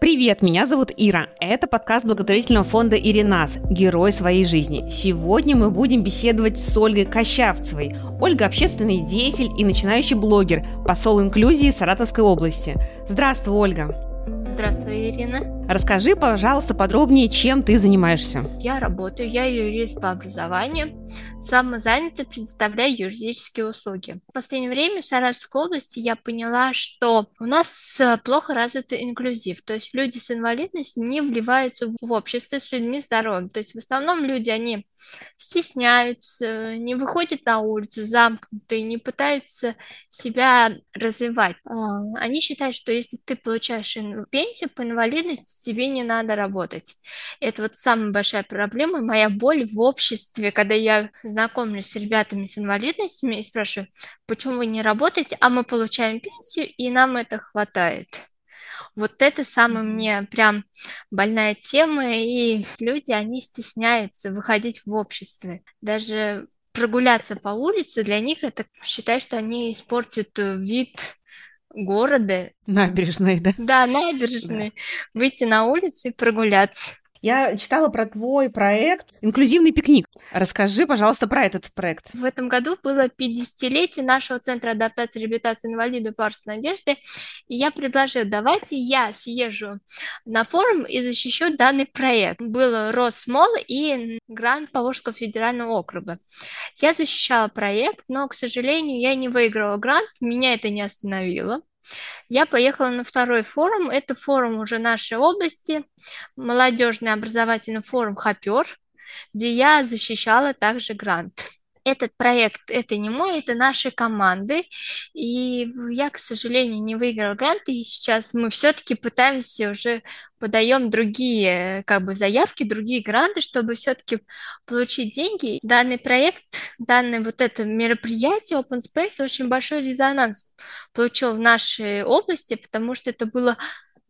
Привет, меня зовут Ира. Это подкаст благотворительного фонда «Иринас. Герой своей жизни». Сегодня мы будем беседовать с Ольгой Кащавцевой. Ольга – общественный деятель и начинающий блогер, посол инклюзии Саратовской области. Здравствуй, Ольга. Здравствуй, Ирина. Расскажи, пожалуйста, подробнее, чем ты занимаешься. Я работаю, я юрист по образованию, самозанятая, предоставляю юридические услуги. В последнее время в Саратовской области я поняла, что у нас плохо развит инклюзив, то есть люди с инвалидностью не вливаются в общество с людьми здоровыми, то есть в основном люди, они стесняются, не выходят на улицу, замкнутые, не пытаются себя развивать. Они считают, что если ты получаешь пенсию по инвалидности, тебе не надо работать. Это вот самая большая проблема, моя боль в обществе, когда я знакомлюсь с ребятами с инвалидностями и спрашиваю, почему вы не работаете, а мы получаем пенсию, и нам это хватает. Вот это самая мне прям больная тема, и люди, они стесняются выходить в обществе. Даже прогуляться по улице, для них это, считай, что они испортят вид города. Набережные, да? Да, набережные. Да. Выйти на улицу и прогуляться. Я читала про твой проект «Инклюзивный пикник». Расскажи, пожалуйста, про этот проект. В этом году было 50-летие нашего Центра адаптации и реабилитации инвалидов «Парус надежды». И я предложила, давайте я съезжу на форум и защищу данный проект. Был Росмол и грант Павловского федерального округа. Я защищала проект, но, к сожалению, я не выиграла грант, меня это не остановило. Я поехала на второй форум, это форум уже нашей области, молодежный образовательный форум «Хопёр», где я защищала также грант. Этот проект, это не мой, это нашей команды, и я, к сожалению, не выиграла грант, и сейчас мы все-таки пытаемся уже подаем другие заявки, другие гранты, чтобы все-таки получить деньги. Данный проект, данное вот это мероприятие Open Space очень большой резонанс получил в нашей области, потому что это было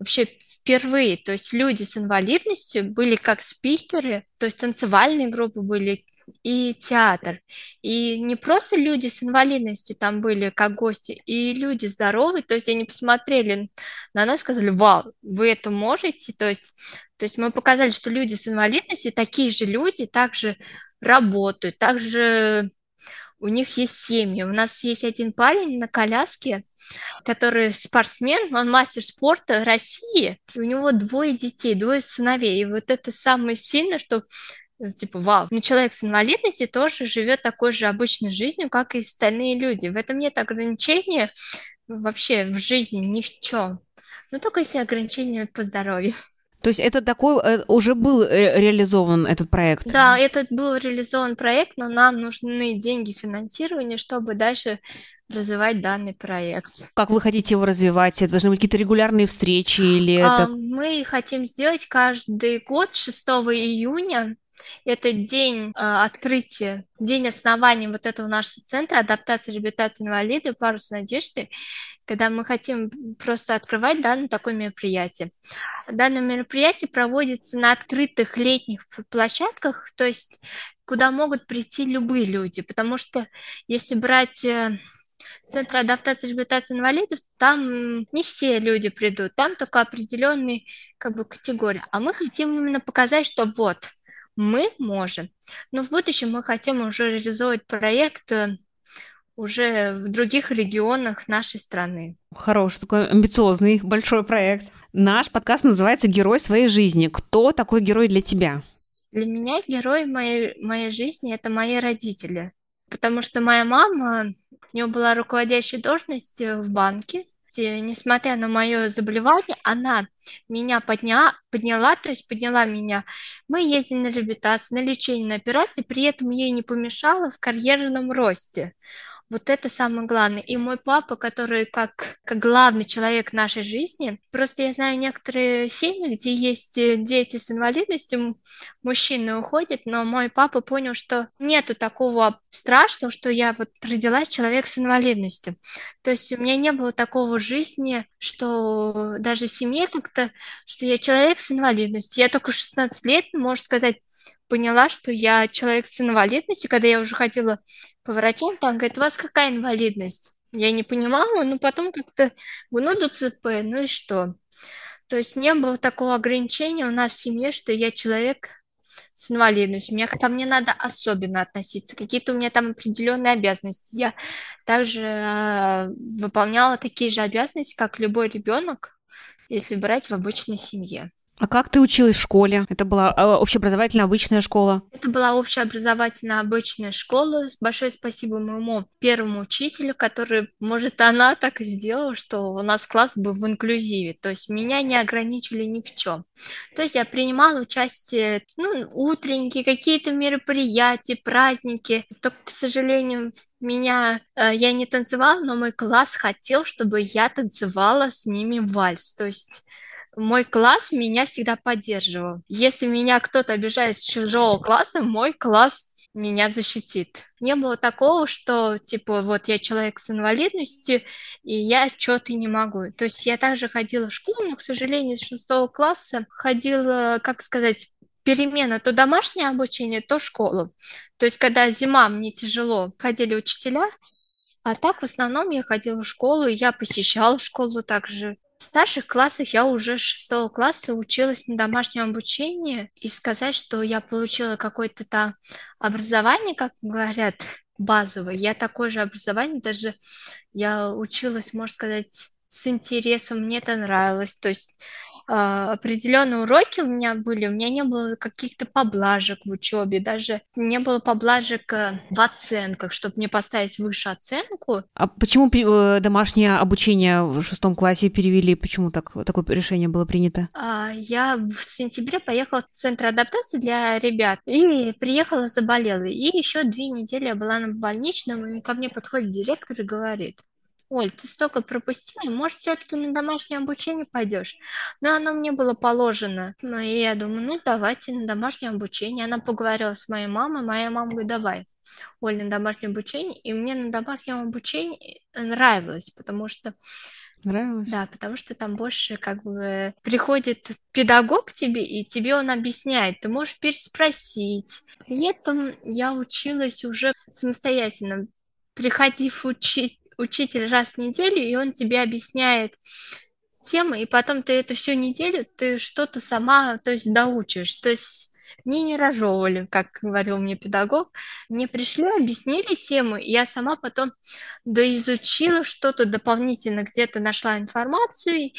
вообще впервые, то есть люди с инвалидностью были как спикеры, то есть танцевальные группы были и театр. И не просто люди с инвалидностью там были как гости, и люди здоровые, то есть они посмотрели на нас, сказали, вау, вы это можете, то есть мы показали, что люди с инвалидностью, такие же люди, также работают, также у них есть семьи. У нас есть один парень на коляске, который спортсмен, он мастер спорта России. У него 2 детей, 2 сыновей. И вот это самое сильное, что вау. Но человек с инвалидностью тоже живет такой же обычной жизнью, как и остальные люди. В этом нет ограничения вообще в жизни ни в чем. Но только если ограничения по здоровью. То есть это такой уже был реализован этот проект? Да, этот был реализован проект, но нам нужны деньги финансирования, чтобы дальше развивать данный проект. Как вы хотите его развивать? Это должны быть какие-то регулярные встречи или это? Мы хотим сделать каждый год 6 июня. Это день открытия, день основания вот этого нашего центра адаптации и реабилитации инвалидов «Парус надежды», когда мы хотим просто открывать данное такое мероприятие. Данное мероприятие проводится на открытых летних площадках, то есть куда могут прийти любые люди, потому что если брать Центр адаптации и реабилитации инвалидов, там не все люди придут, там только определенные категории. А мы хотим именно показать, что вот, мы можем. Но в будущем мы хотим уже реализовать проект уже в других регионах нашей страны. Хороший, такой амбициозный, большой проект. Наш подкаст называется «Герой своей жизни». Кто такой герой для тебя? Для меня герой моей жизни – это мои родители. Потому что моя мама, у нее была руководящая должность в банке. Несмотря на мое заболевание, она меня подняла, то есть подняла меня. Мы ездили на реабилитацию, на лечение, на операции, при этом ей не помешало в карьерном росте. Вот это самое главное. И мой папа, который как главный человек нашей жизни, просто я знаю некоторые семьи, где есть дети с инвалидностью, мужчины уходят, но мой папа понял, что нету такого страшного, что я вот родилась человек с инвалидностью. То есть у меня не было такого жизни, что даже в семье как-то, что я человек с инвалидностью. Я только 16 лет, можно сказать, поняла, что я человек с инвалидностью, когда я уже ходила по врачам, там говорит, у вас какая инвалидность? Я не понимала, но потом как-то, ну, ДЦП, ну и что? То есть не было такого ограничения у нас в семье, что я человек с инвалидностью. Ко мне надо особенно относиться. Какие-то у меня там определенные обязанности. Я также выполняла такие же обязанности, как любой ребенок, если брать в обычной семье. А как ты училась в школе? Это была общеобразовательная обычная школа? Это была общеобразовательная обычная школа. Большое спасибо моему первому учителю, который, может, она так и сделала, что у нас класс был в инклюзиве. То есть меня не ограничили ни в чем. То есть я принимала участие, утренники, какие-то мероприятия, праздники. Только, к сожалению, я не танцевала, но мой класс хотел, чтобы я танцевала с ними вальс. То есть мой класс меня всегда поддерживал. Если меня кто-то обижает с чужого класса, мой класс меня защитит. Не было такого, что, я человек с инвалидностью, и я что-то не могу. То есть я также ходила в школу, но, к сожалению, с 6 класса ходила, перемена то домашнее обучение, то школу. То есть когда зима, мне тяжело, ходили учителя, а так в основном я ходила в школу, и я посещала школу также. В старших классах я уже с 6 класса училась на домашнем обучении, и сказать, что я получила какое-то там образование, как говорят, базовое, я такое же образование, даже я училась, можно сказать, с интересом, мне это нравилось, то есть определенные уроки у меня были, у меня не было каких-то поблажек в учебе, даже не было поблажек в оценках, чтобы мне поставить выше оценку. А почему домашнее обучение в 6 классе перевели? Почему такое решение было принято? Я в сентябре поехала в центр адаптации для ребят и приехала, заболела. И еще 2 недели я была на больничном, и ко мне подходит директор и говорит: Оль, ты столько пропустила, может, все-таки на домашнее обучение пойдешь? Но оно мне было положено. Ну, и я думаю, давайте на домашнее обучение. Она поговорила с моей мамой, моя мама говорит: давай, Оль, на домашнее обучение. И мне на домашнем обучении нравилось, потому что... Нравилось? Да, потому что там больше приходит педагог к тебе, и тебе он объясняет, ты можешь переспросить. Летом я училась уже самостоятельно, приходив учитель раз в неделю, и он тебе объясняет темы, и потом ты эту всю неделю ты что-то сама, доучишь. То есть мне не разжевывали, как говорил мне педагог. Мне пришли, объяснили тему, и я сама потом доизучила что-то дополнительно, где-то нашла информацию,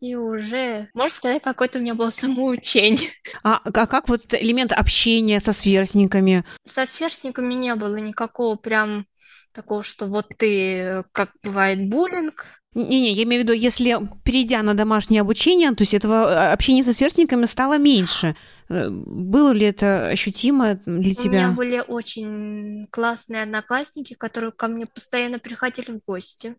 и уже, можно сказать, какое-то у меня было самоучение. А как элемент общения со сверстниками? Со сверстниками не было никакого прям такого, что ты, как бывает, буллинг. Не-не, я имею в виду, если перейдя на домашнее обучение, то есть этого общения со сверстниками стало меньше. Было ли это ощутимо для тебя? У меня были очень классные одноклассники, которые ко мне постоянно приходили в гости.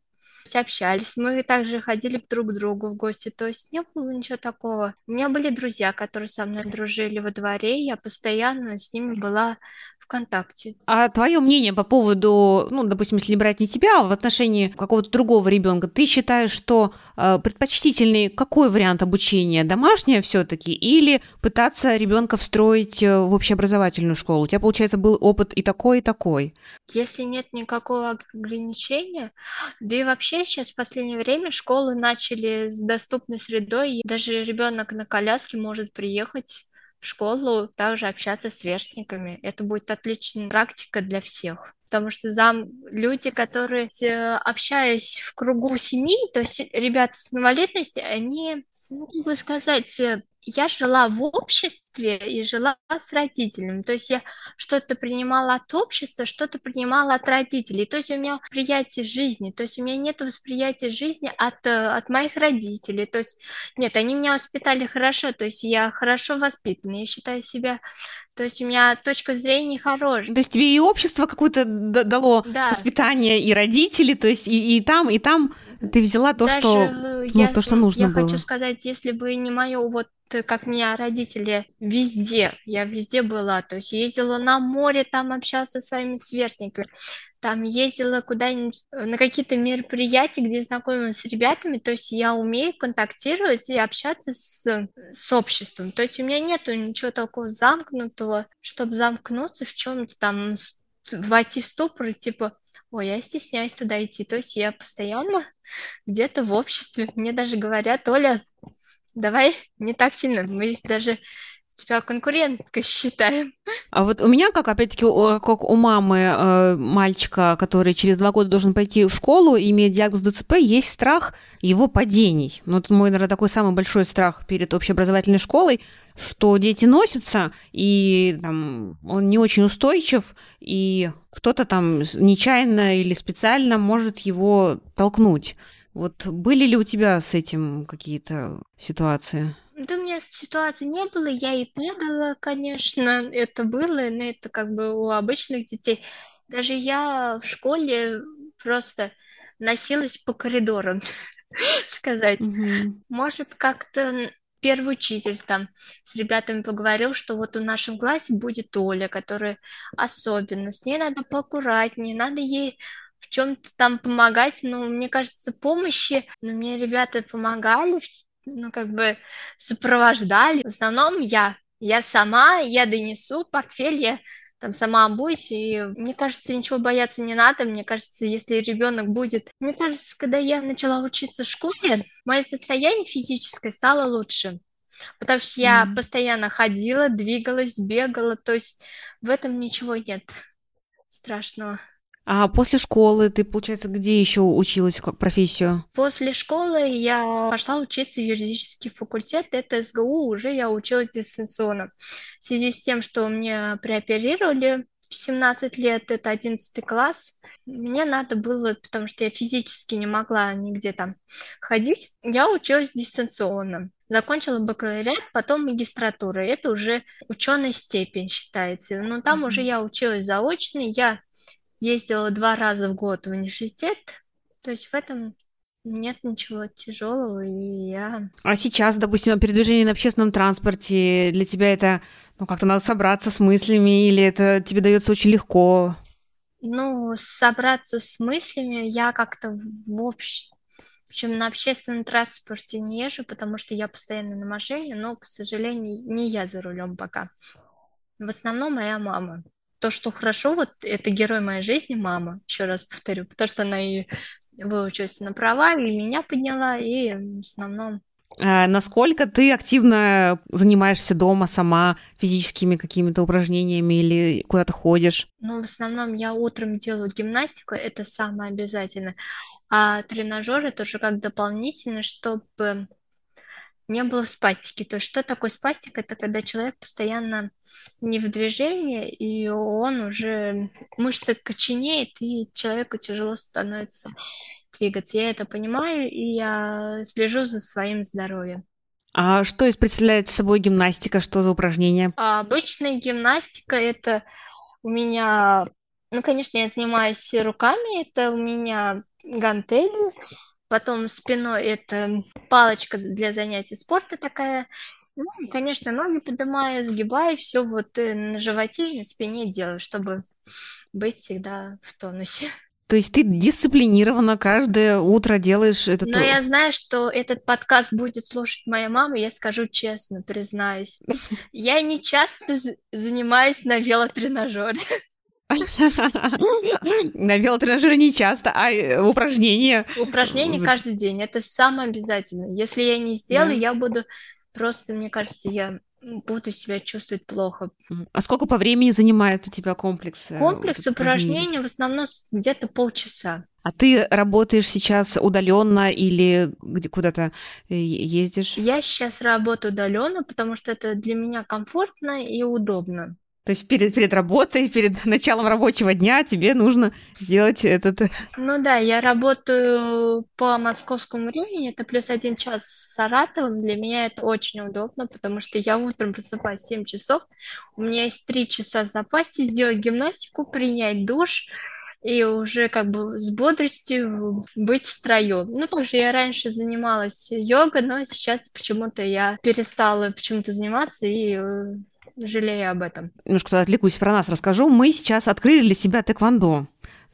Общались, мы также ходили друг к другу в гости, то есть не было ничего такого. У меня были друзья, которые со мной дружили во дворе, я постоянно с ними была в контакте. А твое мнение по поводу, допустим, если брать не тебя, а в отношении какого-то другого ребенка, ты считаешь, что предпочтительный какой вариант обучения? Домашнее все-таки или пытаться ребенка встроить в общеобразовательную школу? У тебя, получается, был опыт и такой, и такой. Если нет никакого ограничения, да и вообще сейчас в последнее время школы начали с доступной средой, и даже ребенок на коляске может приехать в школу, также общаться с сверстниками. Это будет отличная практика для всех. Потому что люди, которые общаются в кругу семьи, то есть ребята с инвалидностью, они, я жила в обществе и жила с родителями. То есть я что-то принимала от общества, что-то принимала от родителей. То есть у меня восприятие жизни. То есть у меня нет восприятия жизни от моих родителей. То есть нет, они меня воспитали хорошо. То есть я хорошо воспитана. Я считаю себя... То есть у меня точка зрения хорошая. То есть тебе и общество какое-то дало воспитание, и родители, то есть и там ты взяла то, то, что нужно было. Я хочу сказать, если бы не мое как меня родители везде, я везде была, то есть ездила на море, там общалась со своими сверстниками, там ездила куда-нибудь на какие-то мероприятия, где знакомилась с ребятами, то есть я умею контактировать и общаться с обществом, то есть у меня нету ничего такого замкнутого, чтобы замкнуться в чем-то там, войти в ступор, ой, я стесняюсь туда идти, то есть я постоянно где-то в обществе, мне даже говорят: Оля, давай не так сильно, мы здесь даже тебя конкуренткой считаем. А вот у меня, как, опять-таки, как у мамы мальчика, который через 2 года должен пойти в школу и имеет диагноз ДЦП, есть страх его падений. Ну, это мой, наверное, такой самый большой страх перед общеобразовательной школой, что дети носятся, и там, он не очень устойчив, и кто-то там нечаянно или специально может его толкнуть. Вот были ли у тебя с этим какие-то ситуации? Да, у меня ситуации не было, я и падала, конечно, это было, но это как бы у обычных детей. Даже я в школе просто носилась по коридорам, сказать. Может, как-то первый учитель там с ребятами поговорил, что вот в нашем классе будет Оля, которая особенно, с ней надо поаккуратнее, надо ей в чем-то там помогать, но мне кажется, помощи, но мне ребята помогали, ну, как бы сопровождали. В основном я сама, я донесу портфель, я там сама обуюсь, и мне кажется, ничего бояться не надо, мне кажется, если ребенок будет... Мне кажется, когда я начала учиться в школе, мое состояние физическое стало лучше, потому что я постоянно ходила, двигалась, бегала, то есть в этом ничего нет страшного. А после школы ты, получается, где еще училась как профессию? После школы я пошла учиться в юридический факультет, это СГУ, уже я училась дистанционно. В связи с тем, что мне прооперировали в 17 лет, это 11 класс, мне надо было, потому что я физически не могла нигде там ходить, я училась дистанционно. Закончила бакалавриат, потом магистратура, это уже ученая степень считается, но там уже я училась заочно, я ездила 2 раза в год в университет, то есть в этом нет ничего тяжелого, и я... А сейчас, допустим, передвижение на общественном транспорте, для тебя это, ну, как-то надо собраться с мыслями, или это тебе дается очень легко? Ну, собраться с мыслями я как-то в общем на общественном транспорте не езжу, потому что я постоянно на машине, но, к сожалению, не я за рулем пока. В основном моя мама. То, что хорошо, вот это герой моей жизни, мама, еще раз повторю, потому что она и выучилась на права, и меня подняла, и в основном... А насколько ты активно занимаешься дома сама физическими какими-то упражнениями или куда-то ходишь? Ну, в основном я утром делаю гимнастику, это самое обязательное, а тренажеры тоже как дополнительно, чтобы... не было спастики. То есть что такое спастика? Это когда человек постоянно не в движении, и он уже... мышцы коченеют, и человеку тяжело становится двигаться. Я это понимаю, и я слежу за своим здоровьем. А что представляет собой гимнастика? Что за упражнения? А обычная гимнастика — это у меня... Ну, конечно, я занимаюсь руками. Это у меня гантели. Потом спиной это палочка для занятий спорта такая. Ну, и, конечно, ноги поднимаю, сгибаю, все вот на животе и на спине делаю, чтобы быть всегда в тонусе. То есть ты дисциплинированно каждое утро делаешь это? Но я знаю, что этот подкаст будет слушать моя мама, я скажу честно, признаюсь. Я не часто занимаюсь на велотренажере. На велотренажере не часто, а упражнения? Упражнения каждый день, это самое обязательное. Если я не сделаю, я буду просто, мне кажется, я буду себя чувствовать плохо. А сколько по времени занимает у тебя комплекс? Комплекс упражнений в основном где-то полчаса. А ты работаешь сейчас удаленно или куда-то ездишь? Я сейчас работаю удаленно, потому что это для меня комфортно и удобно. То есть перед работой, перед началом рабочего дня тебе нужно сделать этот... Ну да, я работаю по московскому времени, это +1 час с Саратовым. Для меня это очень удобно, потому что я утром просыпаюсь в 7 часов, у меня есть 3 часа в запасе сделать гимнастику, принять душ и уже как бы с бодростью быть в строю. Ну, также я раньше занималась йогой, но сейчас почему-то я перестала заниматься и... жалею об этом. Немножко отвлекусь, про нас расскажу. Мы сейчас открыли для себя тэквондо.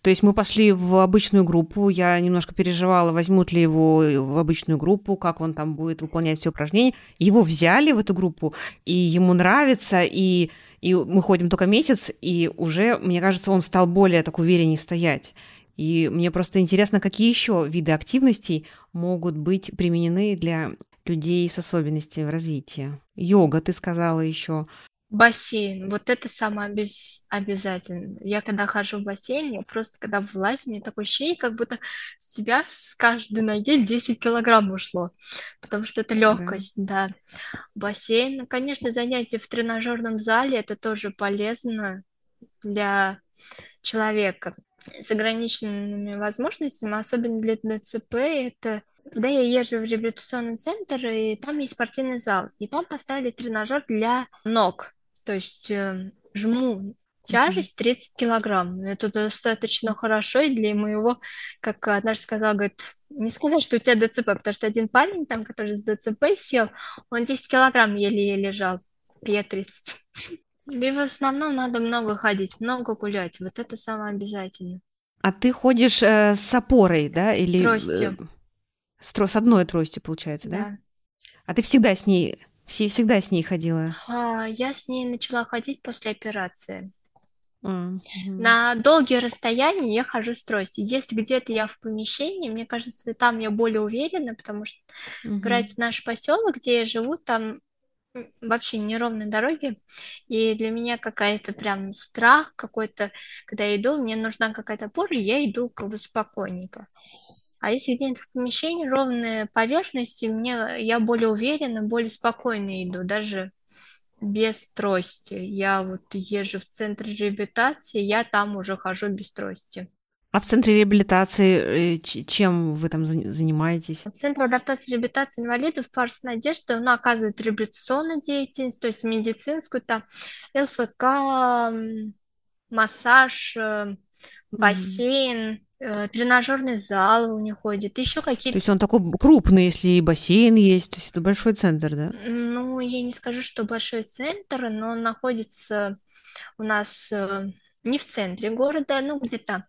То есть мы пошли в обычную группу. Я немножко переживала, возьмут ли его в обычную группу, как он там будет выполнять все упражнения. Его взяли в эту группу, и ему нравится, и мы ходим только месяц, и уже, мне кажется, он стал более так увереннее стоять. И мне просто интересно, какие еще виды активностей могут быть применены для людей с особенностями в развитии. Йога, ты сказала еще. Бассейн. Вот это самое обязательно. Я когда хожу в бассейн, я просто когда влазь, у меня такое ощущение, как будто с тебя с каждой ноги 10 килограмм ушло, потому что это легкость, да. Бассейн. Конечно, занятия в тренажерном зале, это тоже полезно для человека с ограниченными возможностями, особенно для ДЦП, это... Когда я езжу в реабилитационный центр, и там есть спортивный зал, и там поставили тренажер для ног, то есть жму тяжесть 30 килограмм, это достаточно хорошо, и для моего, как однажды сказал, говорит, не сказать, что у тебя ДЦП, потому что один парень там, который с ДЦП сел, он 10 килограмм еле-еле лежал, а я 30. И в основном надо много ходить, много гулять, вот это самое обязательное. А ты ходишь с опорой, да? Или... С тростью. С одной тростью, получается, да? А ты всегда с ней ходила? Я с ней начала ходить после операции. На долгие расстояния я хожу с тростью. Если где-то я в помещении, мне кажется, там я более уверена, потому что брать наш поселок, где я живу, там вообще неровные дороги, и для меня какая-то прям страх какой-то, когда я иду, мне нужна какая-то опора, я иду как бы спокойненько. А если где-нибудь в помещении ровные поверхности, я более уверенно, более спокойно иду, даже без трости. Я вот езжу в центр реабилитации, я там уже хожу без трости. А в центре реабилитации чем вы там занимаетесь? Центр адаптации и реабилитации инвалидов «Парус надежды», он оказывает реабилитационную деятельность, то есть медицинскую, там ЛФК, массаж, бассейн. Тренажерный зал у них ходит, еще какие-то... То есть он такой крупный, если и бассейн есть, то есть это большой центр, да? Ну, я не скажу, что большой центр, но он находится у нас не в центре города, ну, где-то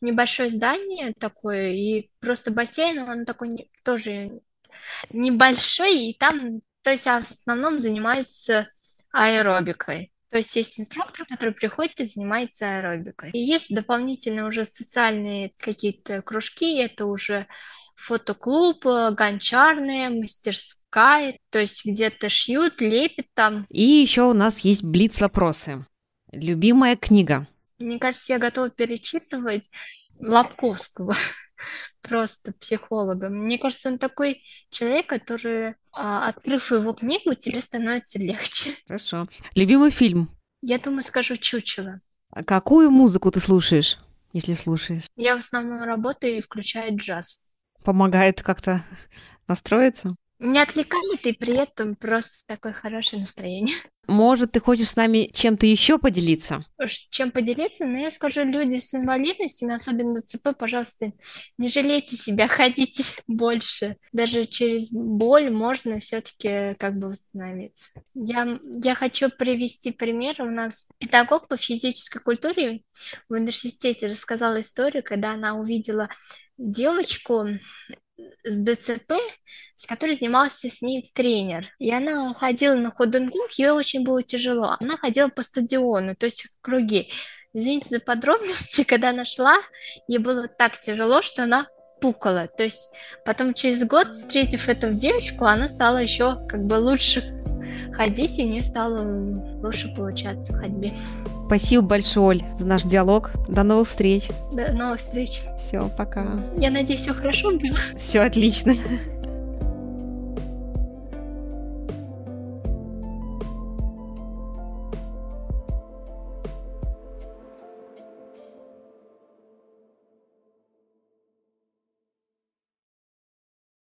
небольшое здание такое, и просто бассейн, он такой тоже небольшой, и там, то есть в основном занимаются аэробикой. То есть есть инструктор, который приходит и занимается аэробикой. И есть дополнительные уже социальные какие-то кружки, это уже фотоклуб, гончарная, мастерская, то есть где-то шьют, лепят там. И еще у нас есть блиц-вопросы. Любимая книга? Мне кажется, я готова перечитывать Лобковского, просто психолога. Мне кажется, он такой человек, который, открыв его книгу, тебе становится легче. Хорошо. Любимый фильм? Я думаю, скажу «Чучело». А какую музыку ты слушаешь, если слушаешь? Я в основном работаю и включаю джаз. Помогает как-то настроиться? Не отвлекает, и при этом просто такое хорошее настроение. Может, ты хочешь с нами чем-то еще поделиться? Чем поделиться? Ну, я скажу, люди с инвалидностями, особенно ДЦП, пожалуйста, не жалейте себя, ходите больше. Даже через боль можно все-таки как бы восстановиться. Я хочу привести пример. У нас педагог по физической культуре в университете рассказала историю, когда она увидела девочку с ДЦП, с которой занимался с ней тренер. И она ходила на ходунгах, ей очень было тяжело. Она ходила по стадиону, то есть в круги. Извините за подробности, когда она шла, ей было так тяжело, что она пукала. То есть потом через год, встретив эту девочку, она стала еще как бы лучше ходить, и у нее стало лучше получаться в ходьбе. Спасибо большое, Оль, за наш диалог. До новых встреч. До новых встреч. Все, пока. Я надеюсь, все хорошо было. Все отлично.